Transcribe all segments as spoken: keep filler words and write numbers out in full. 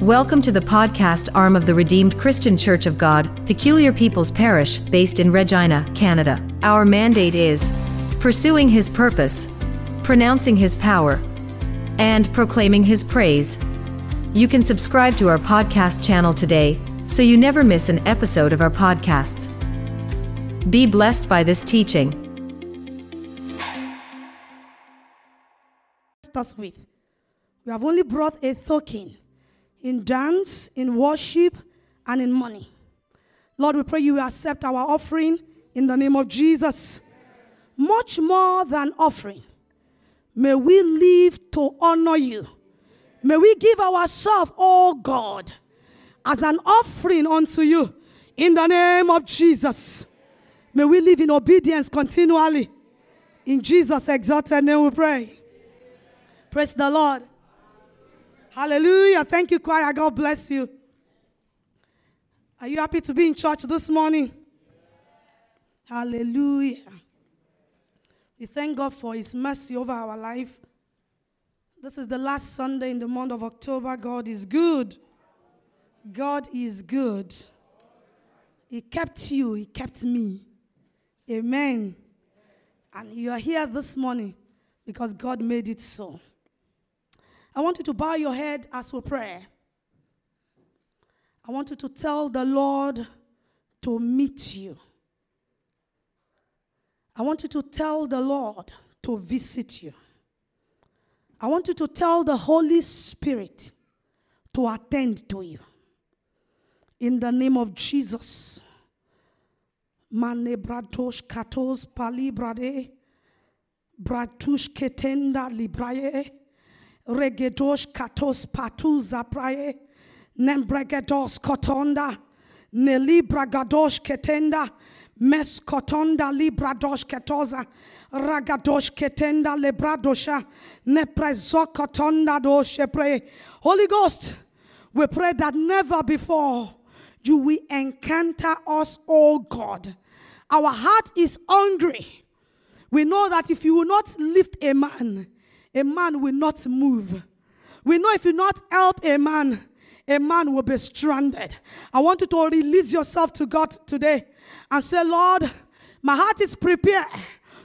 Welcome to the podcast Arm of the Redeemed Christian Church of God, Peculiar People's Parish, based in Regina, Canada. Our mandate is pursuing His purpose, pronouncing His power, and proclaiming His praise. You can subscribe to our podcast channel today, so you never miss an episode of our podcasts. Be blessed by this teaching. Us with. We have only brought a token in dance, in worship, and in money. Lord, we pray you will accept our offering in the name of Jesus. Much more than offering, may we live to honor you. May we give ourselves, oh God, as an offering unto you in the name of Jesus. May we live in obedience continually. In Jesus' exalted name we pray. Praise the Lord. Hallelujah. Thank you, choir. God bless you. Are you happy to be in church this morning? Hallelujah. We thank God for His mercy over our life. This is the last Sunday in the month of October. God is good. God is good. He kept you. He kept me. Amen. And you are here this morning because God made it so. I want you to bow your head as we pray. I want you to tell the Lord to meet you. I want you to tell the Lord to visit you. I want you to tell the Holy Spirit to attend to you. In the name of Jesus. Manebradosh katos palibrade bratush ketenda libraye. Regedosh katos patuza praye, nembregedos kotonda, nelibragadosh ketenda, mes kotonda libradosh ketoza, ragadosh ketenda lebradosha, neprezo kotonda doshe pray. Holy Ghost, we pray that never before you will encounter us, O God. Our heart is hungry. We know that if you will not lift a man, a man will not move. We know if you not help a man, a man will be stranded. I want you to release yourself to God today and say, Lord, my heart is prepared.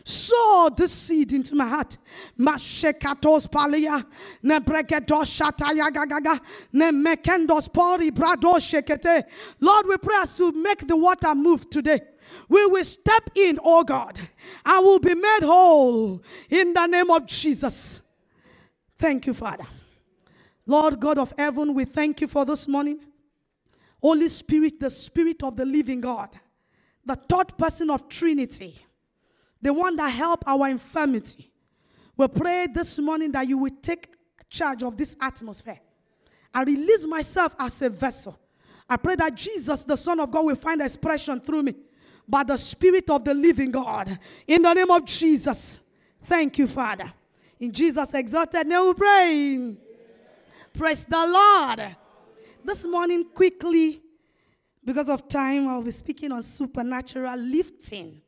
Sow this seed into my heart. Mashekatos palia, ne brekedos shataya gaga, ne mekendos pori brado shekete. Lord, we pray as to make the water move today. We will step in, oh God, and will be made whole in the name of Jesus. Thank you, Father. Lord God of heaven, we thank you for this morning. Holy Spirit, the Spirit of the living God, the third person of Trinity, the one that helped our infirmity. We pray this morning that you will take charge of this atmosphere. I release myself as a vessel. I pray that Jesus, the Son of God, will find expression through me. By the Spirit of the living God. In the name of Jesus. Thank you, Father. In Jesus' exalted name we pray. Amen. Praise the Lord. Amen. This morning, quickly, because of time, I'll be speaking on supernatural lifting.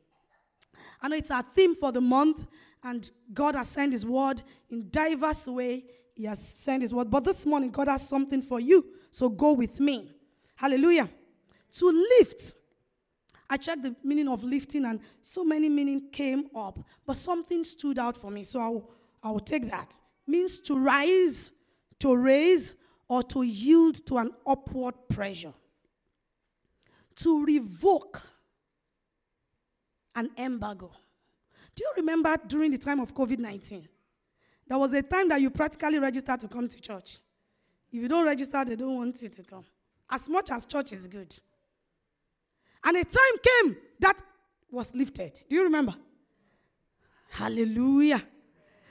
I know it's our theme for the month, and God has sent His word in diverse ways. He has sent His word. But this morning, God has something for you, so go with me. Hallelujah. To lift. I checked the meaning of lifting, and so many meanings came up. But something stood out for me, so I will, I will take that. Means to rise, to raise, or to yield to an upward pressure. To revoke an embargo. Do you remember during the time of covid nineteen? There was a time that you practically registered to come to church. If you don't register, they don't want you to come. As much as church is good. And a time came that was lifted. Do you remember? Hallelujah.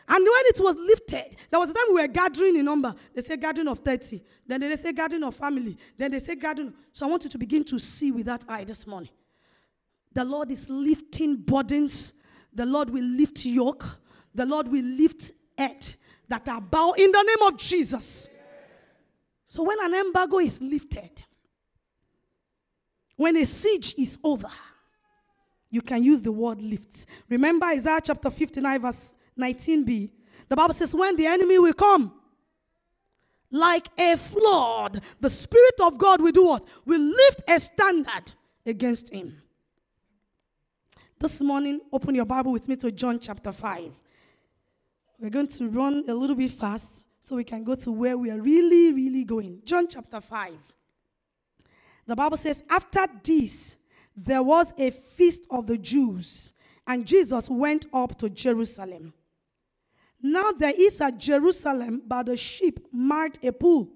And when it was lifted, there was a time we were gathering in number. They say gathering of thirty. Then they say gathering of family. Then they say gathering. So I want you to begin to see with that eye this morning. The Lord is lifting burdens. The Lord will lift yoke. The Lord will lift head that are bowed in the name of Jesus. So when an embargo is lifted, when a siege is over, you can use the word lift. Remember Isaiah chapter fifty-nine verse nineteen b. The Bible says, when the enemy will come like a flood, the Spirit of God will do what? Will lift a standard against him. This morning, open your Bible with me to John chapter five. We're going to run a little bit fast so we can go to where we are really, really going. John chapter five. The Bible says, after this, there was a feast of the Jews, and Jesus went up to Jerusalem. Now there is at Jerusalem by the sheep marked a pool,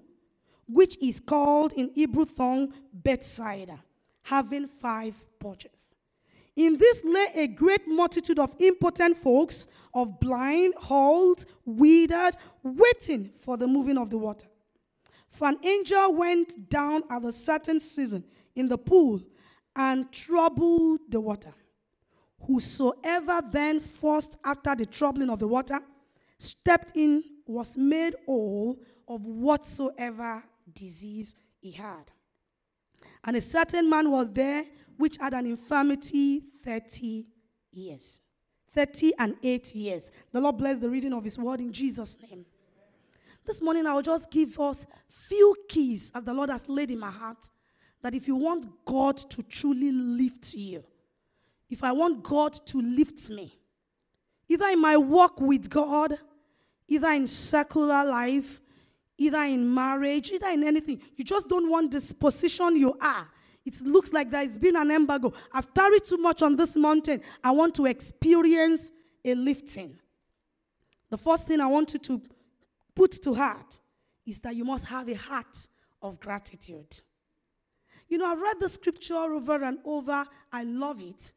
which is called in Hebrew tongue Bethesda, having five porches. In this lay a great multitude of impotent folks, of blind, halt, withered, waiting for the moving of the water. For an angel went down at a certain season in the pool and troubled the water. Whosoever then first after the troubling of the water stepped in was made whole of whatsoever disease he had. And a certain man was there which had an infirmity thirty years. Thirty and eight years. The Lord bless the reading of his word in Jesus' name. This morning, I will just give us few keys as the Lord has laid in my heart, that if you want God to truly lift you, if I want God to lift me, either in my walk with God, either in secular life, either in marriage, either in anything, you just don't want this position you are. It looks like there has been an embargo. I've tarried too much on this mountain. I want to experience a lifting. The first thing I want you to put to heart is that you must have a heart of gratitude. You know, I've read the scripture over and over. I love it.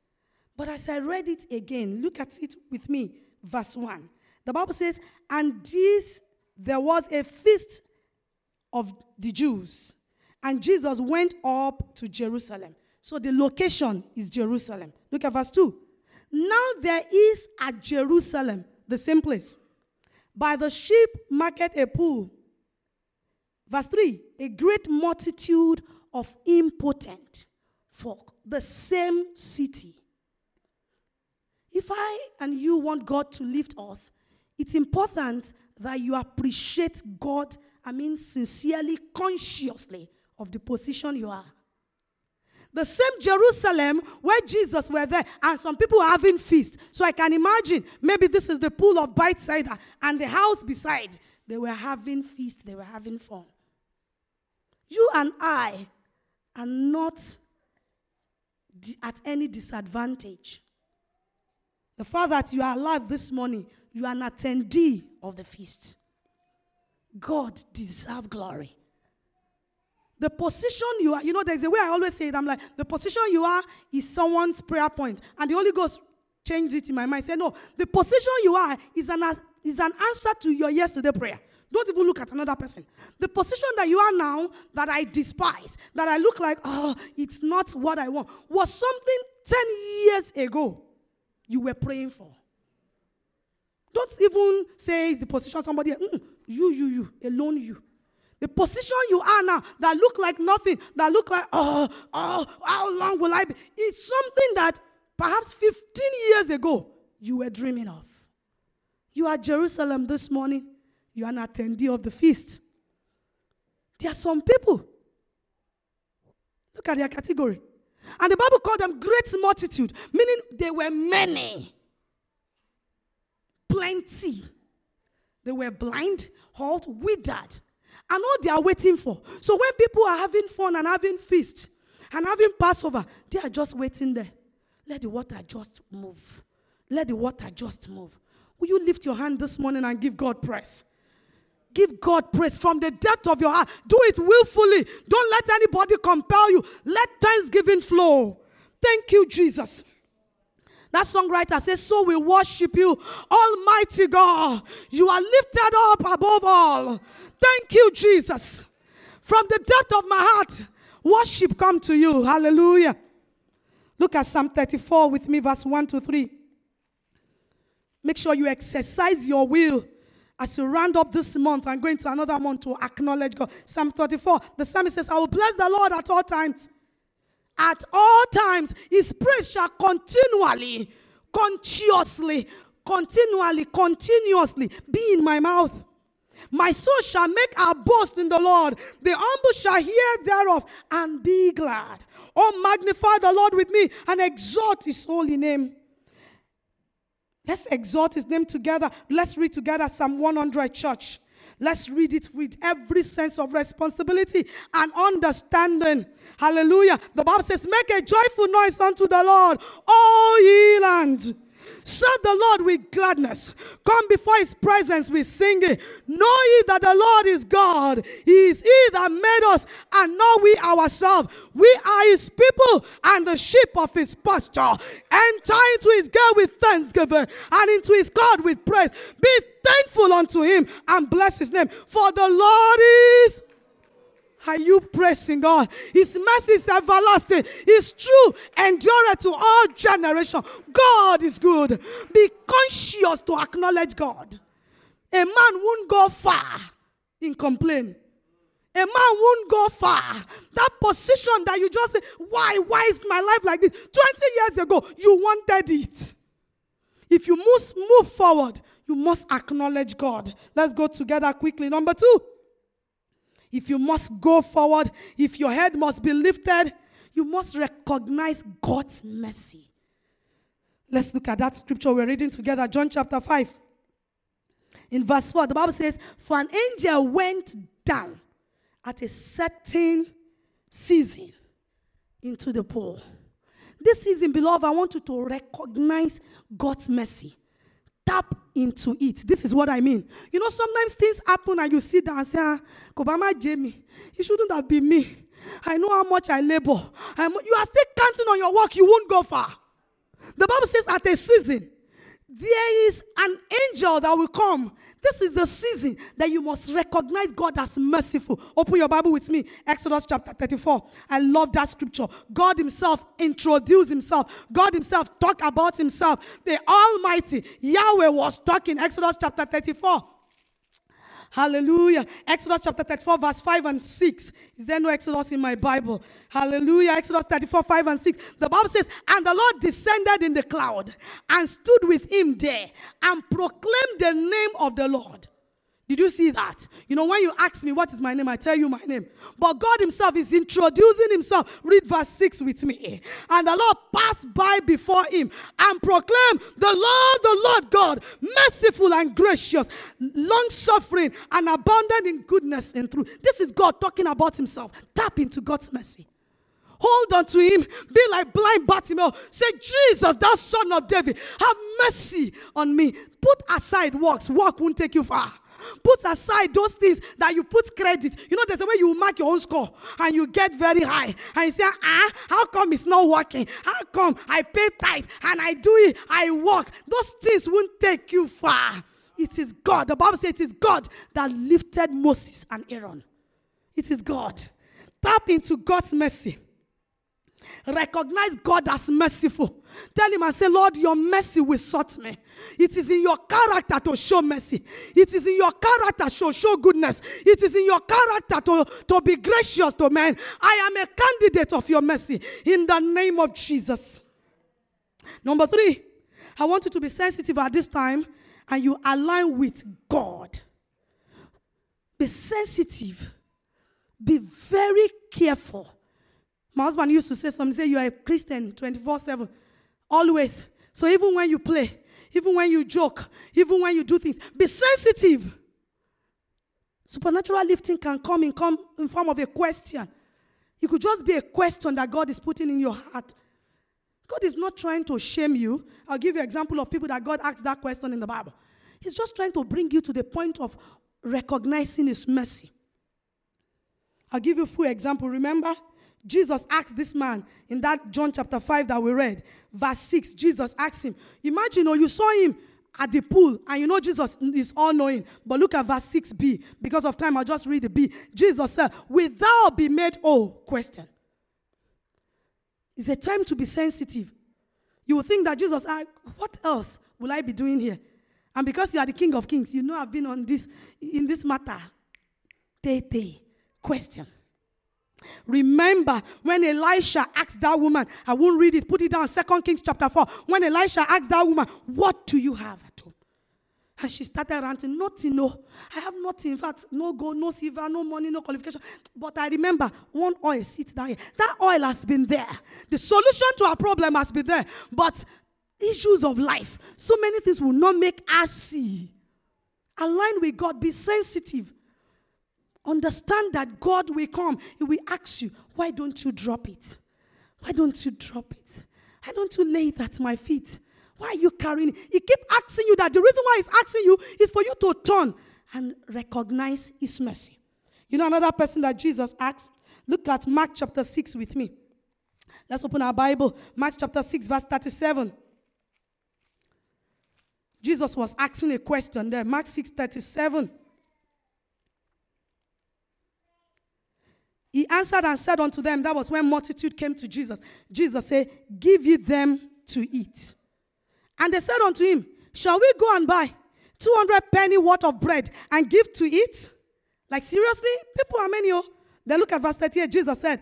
But as I read it again, look at it with me, verse one. The Bible says, and this, there was a feast of the Jews, and Jesus went up to Jerusalem. So the location is Jerusalem. Look at verse two. Now there is at Jerusalem, the same place, by the sheep market a pool. Verse three, a great multitude of impotent folk, the same city. If I and you want God to lift us, it's important that you appreciate God, I mean sincerely, consciously, of the position you are. The same Jerusalem where Jesus were there, and some people are having feasts. So I can imagine, maybe this is the pool of Bethesda and the house beside. They were having feasts, they were having fun. You and I are not at any disadvantage. The fact that you are alive this morning, you are an attendee of the feast. God deserves glory. The position you are, you know, there's a way I always say it. I'm like, the position you are is someone's prayer point. And the Holy Ghost changed it in my mind. Say, no, the position you are is an, is an answer to your yesterday prayer. Don't even look at another person. The position that you are now, that I despise, that I look like, oh, it's not what I want, was something ten years ago you were praying for. Don't even say it's the position somebody, mm, you, you, you, alone you. The position you are now that look like nothing, that look like, oh, oh, how long will I be? It's something that perhaps fifteen years ago you were dreaming of. You are Jerusalem this morning. You are an attendee of the feast. There are some people. Look at their category. And the Bible called them great multitude, meaning they were many, plenty. They were blind, halt, withered. And all they are waiting for. So when people are having fun and having feast and having Passover, they are just waiting there. Let the water just move. Let the water just move. Will you lift your hand this morning and give God praise? Give God praise from the depth of your heart. Do it willfully. Don't let anybody compel you. Let thanksgiving flow. Thank you, Jesus. That songwriter says, so we worship you, Almighty God. You are lifted up above all. Thank you, Jesus. From the depth of my heart, worship come to you. Hallelujah. Look at Psalm thirty-four with me, verse one to three. Make sure you exercise your will as you round up this month and go into another month to acknowledge God. Psalm thirty-four, the psalmist says, I will bless the Lord at all times. At all times, his praise shall continually, consciously, continually, continuously be in my mouth. My soul shall make our boast in the Lord. The humble shall hear thereof and be glad. Oh, magnify the Lord with me and exalt his holy name. Let's exalt his name together. Let's read together Psalm one hundred, church. Let's read it with every sense of responsibility and understanding. Hallelujah. The Bible says, make a joyful noise unto the Lord, all ye land. Serve the Lord with gladness. Come before his presence with singing. Know ye that the Lord is God. He is he that made us, and not we ourselves. We are his people and the sheep of his pasture. Enter into his gate with thanksgiving and into his court with praise. Be thankful unto him and bless his name. For the Lord is... Are you praising God? His mercy is everlasting. His truth endureth to all generations. God is good. Be conscious to acknowledge God. A man won't go far in complaint. A man won't go far. That position that you just say, why, why is my life like this? twenty years ago, you wanted it. If you must move forward, you must acknowledge God. Let's go together quickly. Number two. If you must go forward, if your head must be lifted, you must recognize God's mercy. Let's look at that scripture we're reading together, John chapter five. In verse four, the Bible says, for an angel went down at a certain season into the pool. This season, beloved, I want you to recognize God's mercy. Tap into it. This is what I mean. You know, sometimes things happen and you sit down and say, ah, Kobama Jamie, it shouldn't have been me. I know how much I labor. I'm, you are still counting on your work. You won't go far. The Bible says at a season, there is an angel that will come. This is the season that you must recognize God as merciful. Open your Bible with me. Exodus chapter thirty-four. I love that scripture. God himself introduced himself. God himself talked about himself. The Almighty Yahweh was talking. Exodus chapter thirty-four. Hallelujah. Exodus chapter thirty-four, verse five and six. Is there no Exodus in my Bible? Hallelujah. Exodus thirty-four, five and six. The Bible says, and the Lord descended in the cloud and stood with him there and proclaimed the name of the Lord. Did you see that? You know, when you ask me, what is my name? I tell you my name. But God himself is introducing himself. Read verse six with me. And the Lord passed by before him and proclaimed, the Lord, the Lord God, merciful and gracious, long-suffering and abundant in goodness and truth. This is God talking about himself. Tap into God's mercy. Hold on to him. Be like blind Bartimaeus. Say, Jesus, thou son of David, have mercy on me. Put aside works. Work won't take you far. Put aside those things that you put credit. You know, there's a way you mark your own score and you get very high. And you say, ah, how come it's not working? How come I pay tithe and I do it, I work? Those things won't take you far. It is God. The Bible says it is God that lifted Moses and Aaron. It is God. Tap into God's mercy. Recognize God as merciful. Tell him and say, Lord, your mercy will sort me. It is in your character to show mercy. It is in your character to show goodness. It is in your character to, to be gracious to men. I am a candidate of your mercy in the name of Jesus. Number three, I want you to be sensitive at this time and you align with God. Be sensitive. Be very careful. My husband used to say something, say you are a Christian twenty-four seven, always. So even when you play, even when you joke, even when you do things, be sensitive. Supernatural lifting can come in, come in form of a question. It could just be a question that God is putting in your heart. God is not trying to shame you. I'll give you an example of people that God asked that question in the Bible. He's just trying to bring you to the point of recognizing his mercy. I'll give you a full example. Remember? Jesus asked this man in that John chapter five that we read, verse six, Jesus asked him, imagine, oh, you saw him at the pool, and you know Jesus is all-knowing, but look at verse six b. Because of time, I'll just read the B. Jesus said, will thou be made whole? Question. It's a time to be sensitive. You will think that Jesus asked, what else will I be doing here? And because you are the King of Kings, you know I've been on this in this matter. Te te. Question. Remember when Elisha asked that woman, I won't read it, put it down, Second Kings chapter four. When Elisha asked that woman, what do you have at home? And she started ranting, nothing, no. I have nothing. In fact, no gold, no silver, no money, no qualification. But I remember one oil sits down here. That oil has been there. The solution to our problem has been there. But issues of life, so many things will not make us see. Align with God. Be sensitive. Understand that God will come. He will ask you, why don't you drop it? Why don't you drop it? Why don't you lay it at my feet? Why are you carrying it? He keeps asking you that. The reason why he's asking you is for you to turn and recognize his mercy. You know another person that Jesus asked? Look at Mark chapter six with me. Let's open our Bible. Mark chapter six verse thirty-seven. Jesus was asking a question there. Mark six thirty-seven. He answered and said unto them, that was when multitude came to Jesus. Jesus said, give ye them to eat. And they said unto him, shall we go and buy two hundred penny worth of bread and give to eat? Like seriously? People are many. Oh. Then look at verse thirty-eight. Jesus said,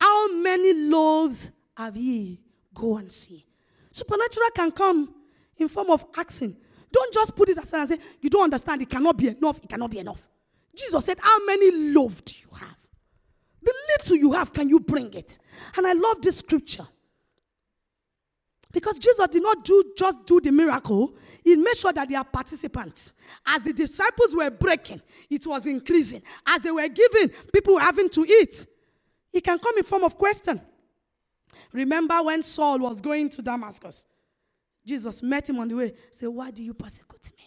how many loaves have ye? Go and see. Supernatural can come in form of asking. Don't just put it aside and say, you don't understand. It cannot be enough. It cannot be enough. Jesus said, how many loaves do you have? The little you have, can you bring it? And I love this scripture. Because Jesus did not do just do the miracle. He made sure that they are participants. As the disciples were breaking, it was increasing. As they were giving, people were having to eat. It can come in form of question. Remember when Saul was going to Damascus? Jesus met him on the way. Say, why do you persecute me?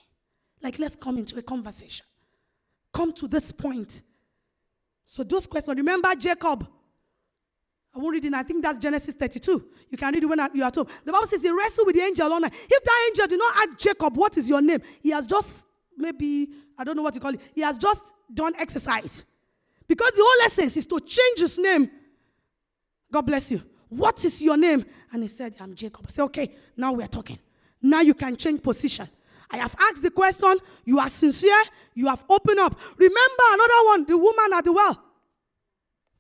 Like, let's come into a conversation. Come to this point. So those questions, remember Jacob. I won't read it. I think that's Genesis thirty-two. You can read it when you are told. The Bible says he wrestled with the angel all night. If that angel did not ask Jacob, what is your name? He has just, maybe, I don't know what you call it. He has just done exercise. Because the whole essence is to change his name. God bless you. What is your name? And he said, I'm Jacob. I said, okay, now we are talking. Now you can change position. I have asked the question. You are sincere. You have opened up. Remember another one, the woman at the well.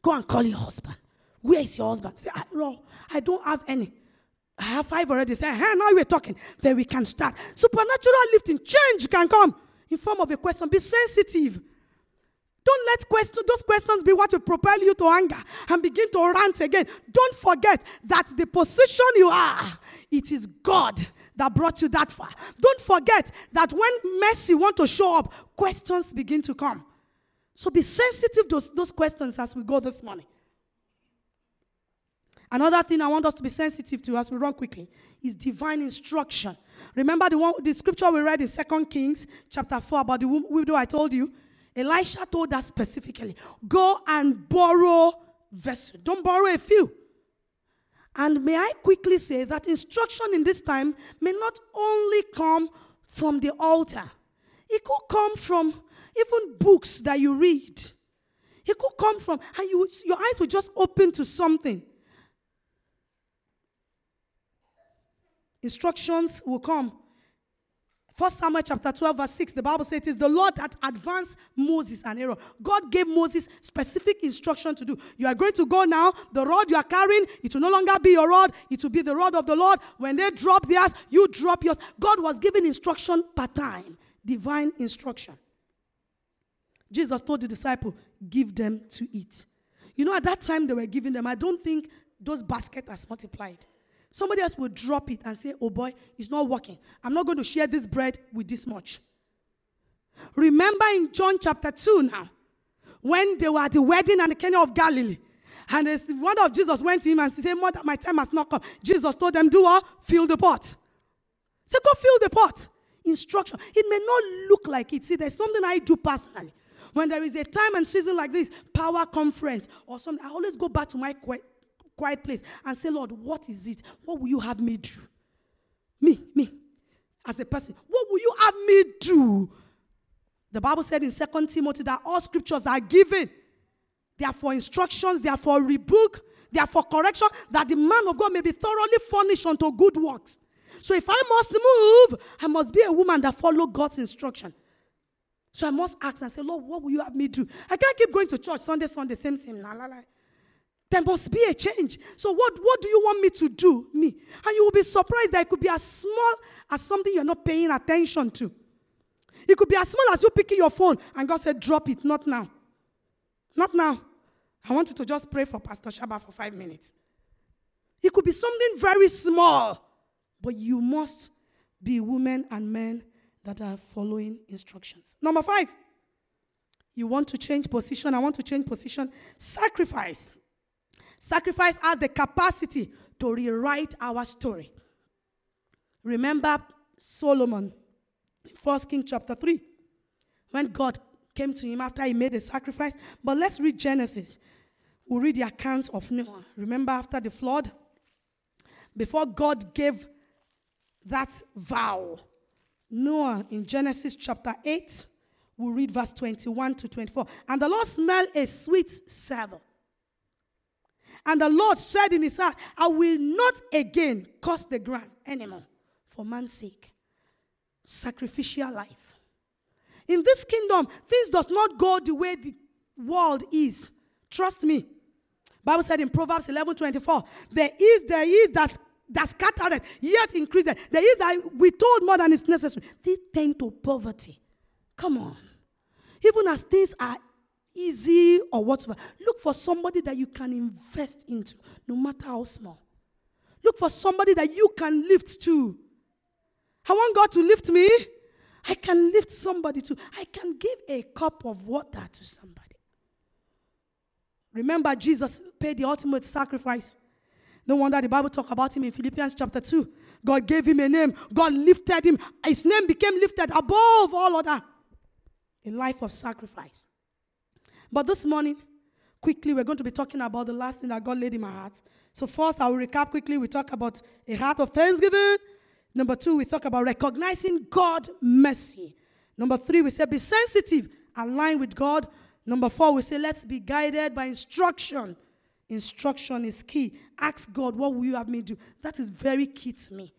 Go and call your husband. Where is your husband? Say, I, no, I don't have any. I have five already. Say, hey, now we're talking. Then we can start. Supernatural lifting, change can come in form of a question. Be sensitive. Don't let question, those questions be what will propel you to anger and begin to rant again. Don't forget that the position you are, it is God that brought you that far. Don't forget that when mercy wants to show up, questions begin to come. So be sensitive to those, those questions as we go this morning. Another thing I want us to be sensitive to as we run quickly is divine instruction. Remember the one, the scripture we read in Second Kings chapter four about the widow I told you? Elisha told us specifically, go and borrow vessels. Don't borrow a few. And may I quickly say that instruction in this time may not only come from the altar. It could come from even books that you read. It could come from, and you, your eyes will just open to something. Instructions will come. First Samuel chapter twelve verse six, the Bible says it is the Lord that advanced Moses and Aaron. God gave Moses specific instruction to do. You are going to go now. The rod you are carrying, it will no longer be your rod. It will be the rod of the Lord. When they drop theirs, you drop yours. God was giving instruction per time. Divine instruction. Jesus told the disciple, give them to eat. You know, at that time they were giving them. I don't think those baskets are multiplied. Somebody else will drop it and say, oh boy, it's not working. I'm not going to share this bread with this much. Remember in John chapter two now, when they were at the wedding in the Cana of Galilee, and one of Jesus went to him and said, Mother, my time has not come. Jesus told them, do what? Fill the pot. Say, go fill the pot. Instruction. It may not look like it. See, there's something I do personally. When there is a time and season like this, power conference or something, I always go back to my question. Quiet place and say, Lord, what is it? What will you have me do? Me, me, as a person. What will you have me do? The Bible said in Second Timothy that all scriptures are given. They are for instructions, they are for rebuke, they are for correction, that the man of God may be thoroughly furnished unto good works. So if I must move, I must be a woman that follows God's instruction. So I must ask and say, Lord, what will you have me do? I can't keep going to church Sunday, Sunday, same thing. La, la, la. There must be a change. So what, what do you want me to do? Me. And you will be surprised that it could be as small as something you're not paying attention to. It could be as small as you picking your phone and God said, drop it, not now. Not now. I want you to just pray for Pastor Shaba for five minutes. It could be something very small, but you must be women and men that are following instructions. Number five, you want to change position. I want to change position. Sacrifice. Sacrifice has the capacity to rewrite our story. Remember Solomon, First Kings chapter three, when God came to him after he made a sacrifice. But let's read Genesis. We'll read the account of Noah. Remember after the flood, before God gave that vow, Noah in Genesis chapter eight, we'll read verse twenty-one to twenty-four. And the Lord smelled a sweet savour. And the Lord said in his heart, I will not again curse the ground anymore for man's sake. Sacrificial life. In this kingdom, things does not go the way the world is. Trust me. Bible said in Proverbs eleven twenty-four, there is, there is that that scattered, yet increased. There is that withhold more than is necessary. They tend to poverty. Come on. Even as things are easy or whatever, look for somebody that you can invest into, no matter how small. Look for somebody that you can lift to. I want God to lift me. I can lift somebody too. I can give a cup of water to somebody. Remember, Jesus paid the ultimate sacrifice. No wonder the Bible talks about him in Philippians chapter two. God gave him a name. God lifted him. His name became lifted above all other. A life of sacrifice. But this morning, quickly, we're going to be talking about the last thing that God laid in my heart. So first, I will recap quickly. We talk about a heart of thanksgiving. Number two, we talk about recognizing God's mercy. Number three, we say be sensitive, align with God. Number four, we say let's be guided by instruction. Instruction is key. Ask God, what will you have me do? That is very key to me.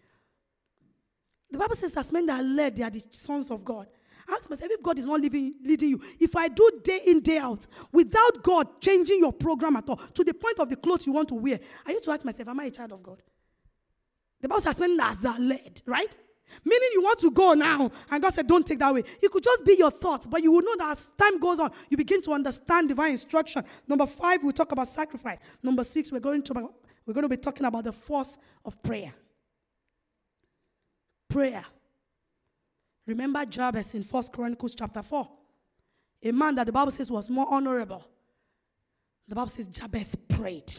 The Bible says that men that are led, they are the sons of God. Ask myself, if God is not leading you, if I do day in, day out, without God changing your program at all, to the point of the clothes you want to wear, I used to ask myself, am I a child of God? The Bible says men that are led, right? Meaning you want to go now, and God said, don't take that way. It could just be your thoughts, but you will know that as time goes on, you begin to understand divine instruction. Number five, we'll talk about sacrifice. Number six, we're going to, we're going to be talking about the force of prayer. Prayer. Remember Jabez in First Chronicles chapter four. A man that the Bible says was more honorable. The Bible says Jabez prayed.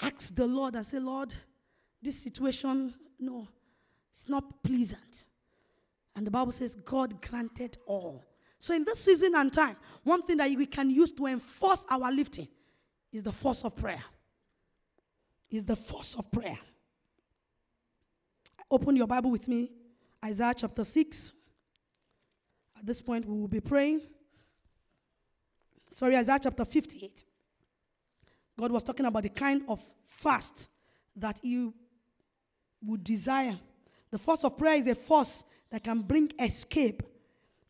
Asked the Lord and said, Lord, this situation, no, it's not pleasant. And the Bible says God granted all. So in this season and time, one thing that we can use to enforce our lifting is the force of prayer. Is the force of prayer. Open your Bible with me. Isaiah chapter six. At this point, we will be praying. Sorry, Isaiah chapter fifty-eight. God was talking about the kind of fast that you would desire. The force of prayer is a force that can bring escape.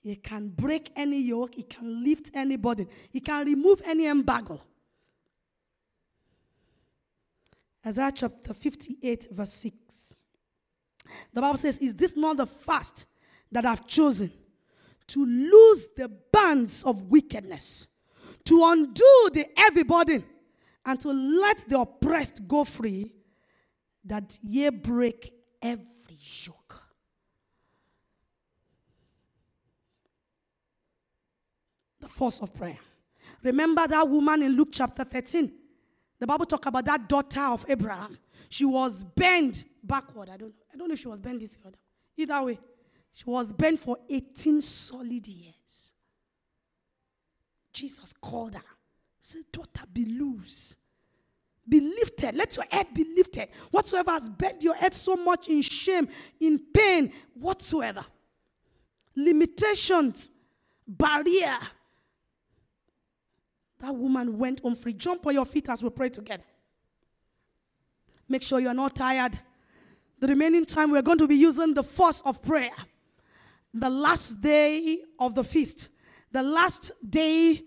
It can break any yoke. It can lift any burden. It can remove any embargo. Isaiah chapter fifty-eight verse six. The Bible says, is this not the fast that I've chosen? To loose the bands of wickedness, to undo the heavy burden, and to let the oppressed go free, that ye break every yoke. The force of prayer. Remember that woman in Luke chapter thirteen. The Bible talks about that daughter of Abraham. She was bent backward. I don't, I don't know if she was bent this way. Either way, she was bent for eighteen solid years. Jesus called her. He said, daughter, be loose. Be lifted. Let your head be lifted. Whatsoever has bent your head so much in shame, in pain, whatsoever. Limitations, barrier. That woman went home free. Jump on your feet as we pray together. Make sure you are not tired. The remaining time we are going to be using the force of prayer. The last day of the feast. The last day,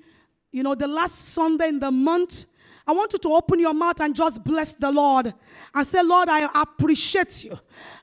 you know, the last Sunday in the month. I want you to open your mouth and just bless the Lord and say, Lord, I appreciate you.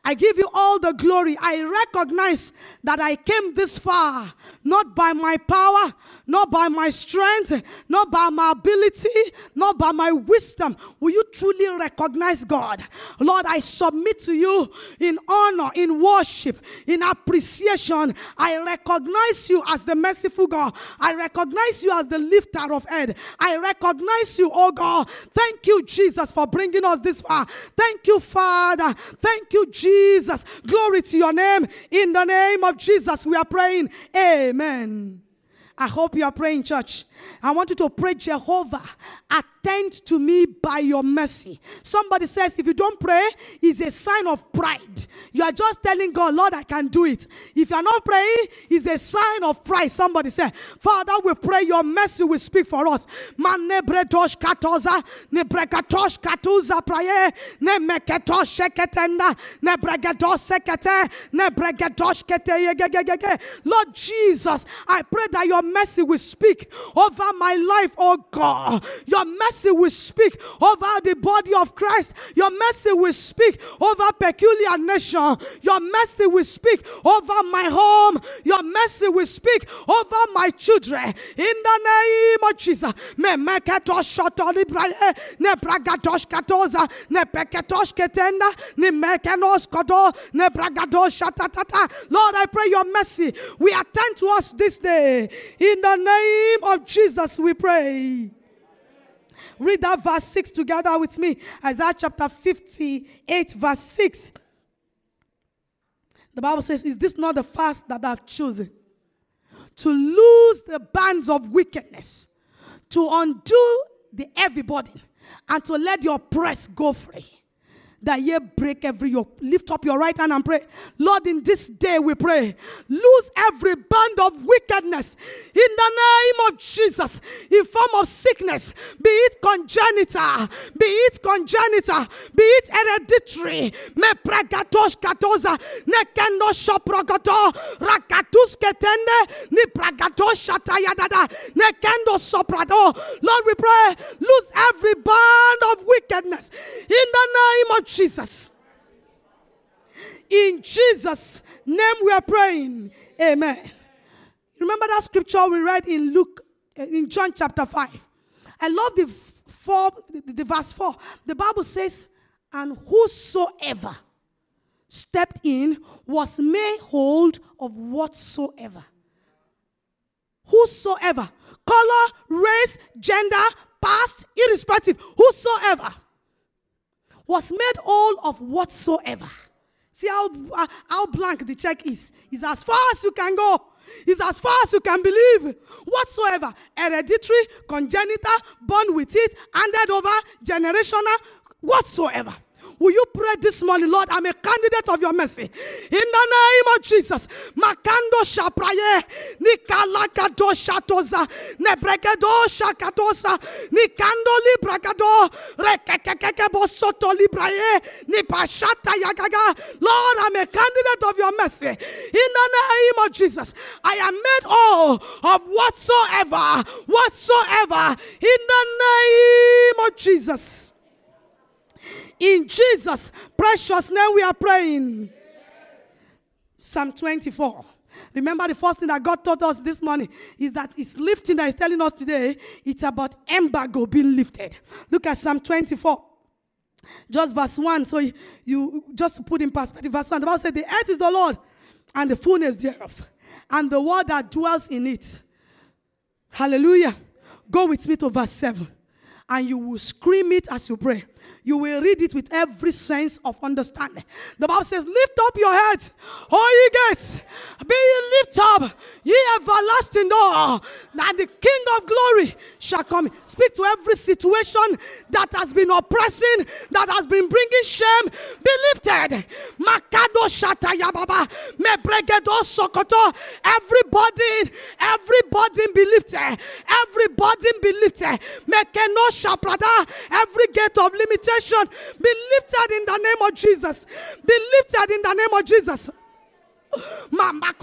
I give you all the glory. I recognize that I came this far, not by my power, not by my strength, not by my ability, not by my wisdom. Will you truly recognize God? Lord, I submit to you in honor, in worship, in appreciation. I recognize you as the merciful God. I recognize you as the lifter of head. I recognize you, oh God. Thank you, Jesus, for bringing us this far. Thank you, Father. Thank you, Jesus. Glory to your name. In the name of Jesus, we are praying. Amen. I hope you are praying, church. I want you to pray, Jehovah, attend to me by your mercy. Somebody says, if you don't pray, it's a sign of pride. You are just telling God, Lord, I can do it. If you are not praying, it's a sign of pride. Somebody said, Father, we pray your mercy will speak for us. Lord Jesus, I pray that your mercy will speak over my life, oh God. Your mercy will speak over the body of Christ. Your mercy will speak over Peculiar Nation. Your mercy will speak over my home. Your mercy will speak over my children. In the name of Jesus. Lord, I pray your mercy will attend to us this day. In the name of Jesus, we pray. Read that verse six together with me. Isaiah chapter fifty-eight, verse six. The Bible says, is this not the fast that I've chosen? To loose the bands of wickedness, to undo the heavy burden, and to let your oppressed go free. That ye break every yoke. Lift up your right hand and pray. Lord, in this day we pray. Loose every band of wickedness in the name of Jesus. In form of sickness, be it congenital, be it congenital, be it hereditary. Me pragatosh katoza ne kendo soprogoto rakatus ketende ni pragatosh shatayadada ne kendo soprado. Lord, we pray. Loose every band of wickedness in the name of Jesus. In Jesus' name we are praying. Amen. Remember that scripture we read in Luke, in John chapter five. I love the four, the verse four. The Bible says, and whosoever stepped in was made hold of whatsoever. Whosoever. Color, race, gender, past, irrespective. Whosoever. Was made all of whatsoever. See how, uh, how blank the check is. It's as far as you can go. It's as far as you can believe. Whatsoever. Hereditary, congenital, born with it, handed over, generational, whatsoever. Will you pray this morning, Lord? I'm a candidate of your mercy. In the name of Jesus. Makando shapraye, nikalakado shatoza, nebregado shakatosa, nikando libragado, rekekekebo soto libraye, nipashata yagaga. Lord, I'm a candidate of your mercy. In the name of Jesus. I am made all of whatsoever, whatsoever. In the name of Jesus. In Jesus' precious name we are praying. Psalm twenty-four. Remember the first thing that God taught us this morning is that it's lifting that he's telling us today. It's about embargo being lifted. Look at Psalm twenty-four. Just verse one. So you, you just put in perspective verse one. The Bible said, the earth is the Lord and the fullness thereof, and the world that dwells in it. Hallelujah. Go with me to verse seven. And you will scream it as you pray. You will read it with every sense of understanding. The Bible says, lift up your head, O ye gates. Be ye lift up, ye everlasting door, that the King of glory shall come. Speak to every situation that has been oppressing, that has been bringing shame. Be lifted. Makado shata yababa. Mebregedo sokoto. Everybody, everybody be lifted. Everybody be lifted. Mekeno shaprada. Every gate of limitation be lifted in the name of Jesus. Be lifted in the name of Jesus. Lord,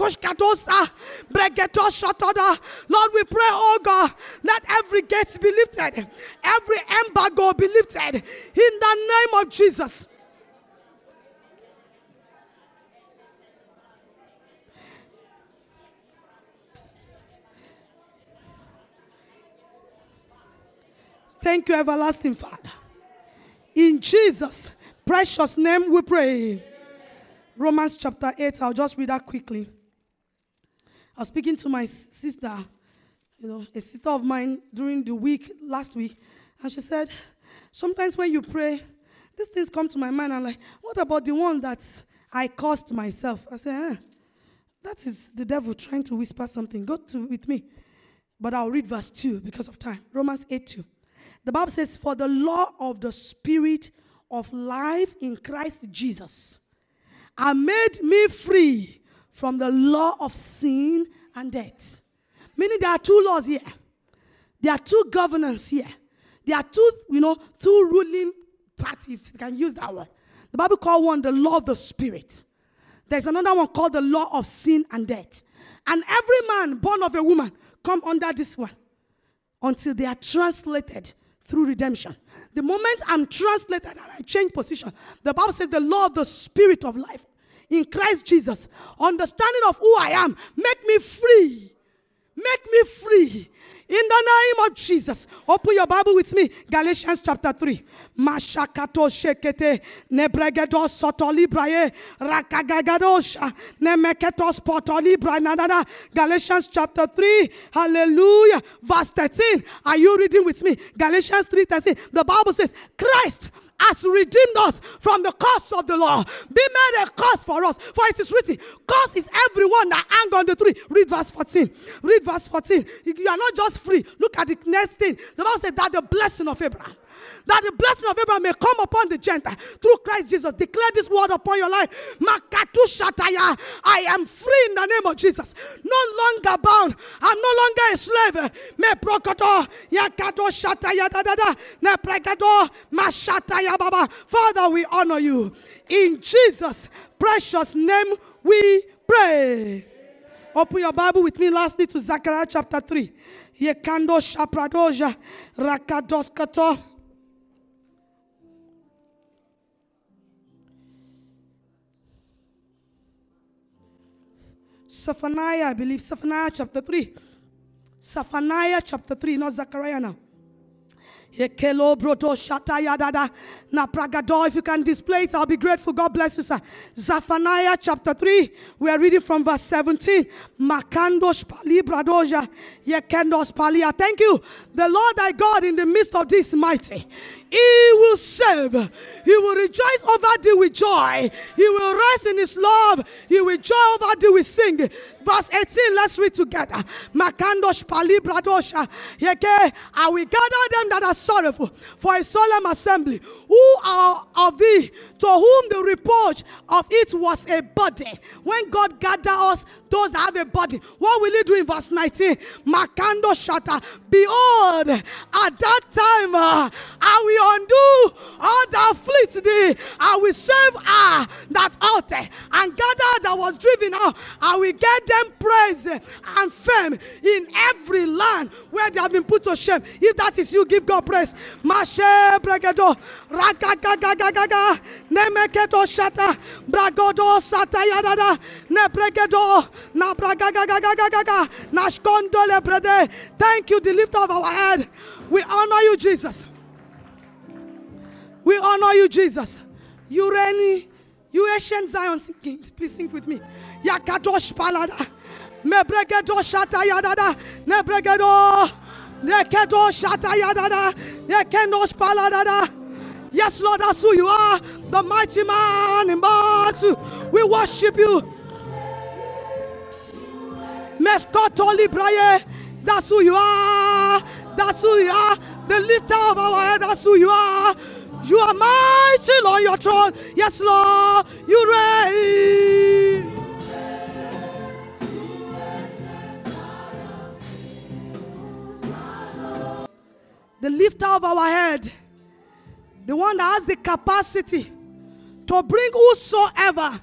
we pray, oh God, let every gate be lifted. Every embargo be lifted in the name of Jesus. Thank you, everlasting Father. In Jesus' precious name we pray. Romans chapter eight, I'll just read that quickly. I was speaking to my sister, you know, a sister of mine during the week, last week, and she said, sometimes when you pray, these things come to my mind. I'm like, what about the one that I cursed myself? I said, eh, that is the devil trying to whisper something. Go to with me. But I'll read verse two because of time. Romans eight two. The Bible says, for the law of the Spirit of life in Christ Jesus I made me free from the law of sin and death. Meaning there are two laws here. There are two governance here. There are two, you know, two ruling parties, if you can use that word. The Bible calls one the law of the Spirit. There's another one called the law of sin and death. And every man born of a woman come under this one until they are translated through redemption. The moment I'm translated and I change position, the Bible says the law of the Spirit of life in Christ Jesus, understanding of who I am, make me free. Make me free. In the name of Jesus. Open your Bible with me. Galatians chapter three. Mashakato shekete nebregedo sotolibrae rakagagadosha nemeketos potolibra nanana. Galatians chapter three. Hallelujah. Verse thirteen. Are you reading with me? Galatians three thirteen. The Bible says, Christ has redeemed us from the curse of the law. Be made a curse for us. For it is written, curse is everyone that hang on the tree. Read verse fourteen. Read verse fourteen. You are not just free. Look at the next thing. The Bible says that the blessing of Abraham, that the blessing of Abraham may come upon the Gentile through Christ Jesus. Declare this word upon your life. Makatu Shataya. I am free in the name of Jesus. No longer bound. I'm no longer a slave. Me prokoto yakado shataya da da da ne pregado mashataya baba. Father, we honor you in Jesus' precious name. We pray. Open your Bible with me. Lastly, to Zechariah chapter three. Yekando shapradoja rakados kato. Zephaniah, I believe. Zephaniah chapter three. Zephaniah chapter three, not Zechariah now. If you can display it, I'll be grateful. God bless you, sir. Zephaniah chapter three, we are reading from verse seventeen. Thank you. The Lord thy God in the midst of this mighty, he will save. He will rejoice over thee with joy. He will rest in his love. He will joy over thee with sing. Verse eighteen, let's read together. I will gather them that are sorrowful for a solemn assembly, who are of thee, to whom the report of it was a body. When God gathers us, those that have a body, what will he do in verse nineteen? Makando shata. Behold, at that time uh, I will undo all that afflict thee. I will save her uh, that out uh, and gather that was driven out. I will get them praise and fame in every land where they have been put to shame. If that is you, give God praise. Mashe bregedo rakagagagaga nemeketo shata bragodo satayadada nebregedo. Thank you, the lifter of our head. We honor you, Jesus. We honor you, Jesus. You reign, you ancient Zion King. Please sing with me. Yakadosh palada. Mebregedo shata yadada. Nebregedo. Nekedo shata yadada. Nekendosh palada. Yes, Lord, that's who you are. The mighty man in battle. We worship you. That's who you are. That's who you are. The lifter of our head. That's who you are. You are mighty on your throne. Yes, Lord. You reign. The lifter of our head. The one that has the capacity to bring whosoever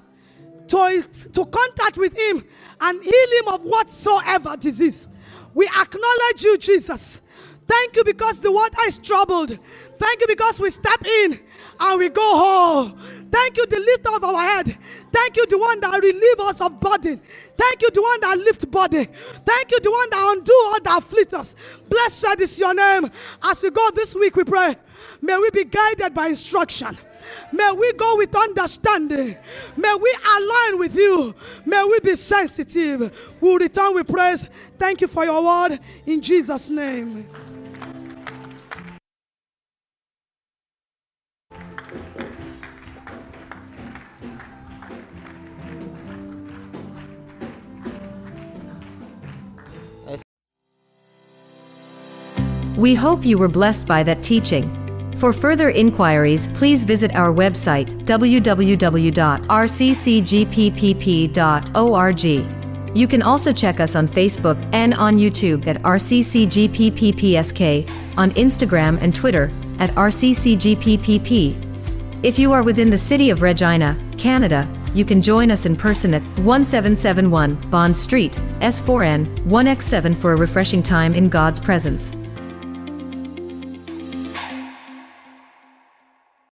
to, to contact with him and heal him of whatsoever disease. We acknowledge you, Jesus. Thank you because the water is troubled. Thank you because we step in and we go home. Thank you, the lifter of our head. Thank you, the one that relieves us of burden. Thank you, the one that lifts body. Thank you, the one that undo all that afflicts us. Blessed is your name. As we go this week, we pray, may we be guided by instruction. May we go with understanding. May we align with you. May we be sensitive. We'll return with praise. Thank you for your word. In Jesus' name. We hope you were blessed by that teaching. For further inquiries, please visit our website, w w w dot r c c g p p p dot org. You can also check us on Facebook and on YouTube at R C C G P P P S K, on Instagram and Twitter at R C C G P P P. If you are within the city of Regina, Canada, you can join us in person at seventeen seventy-one Bond Street, S four N, one X seven for a refreshing time in God's presence.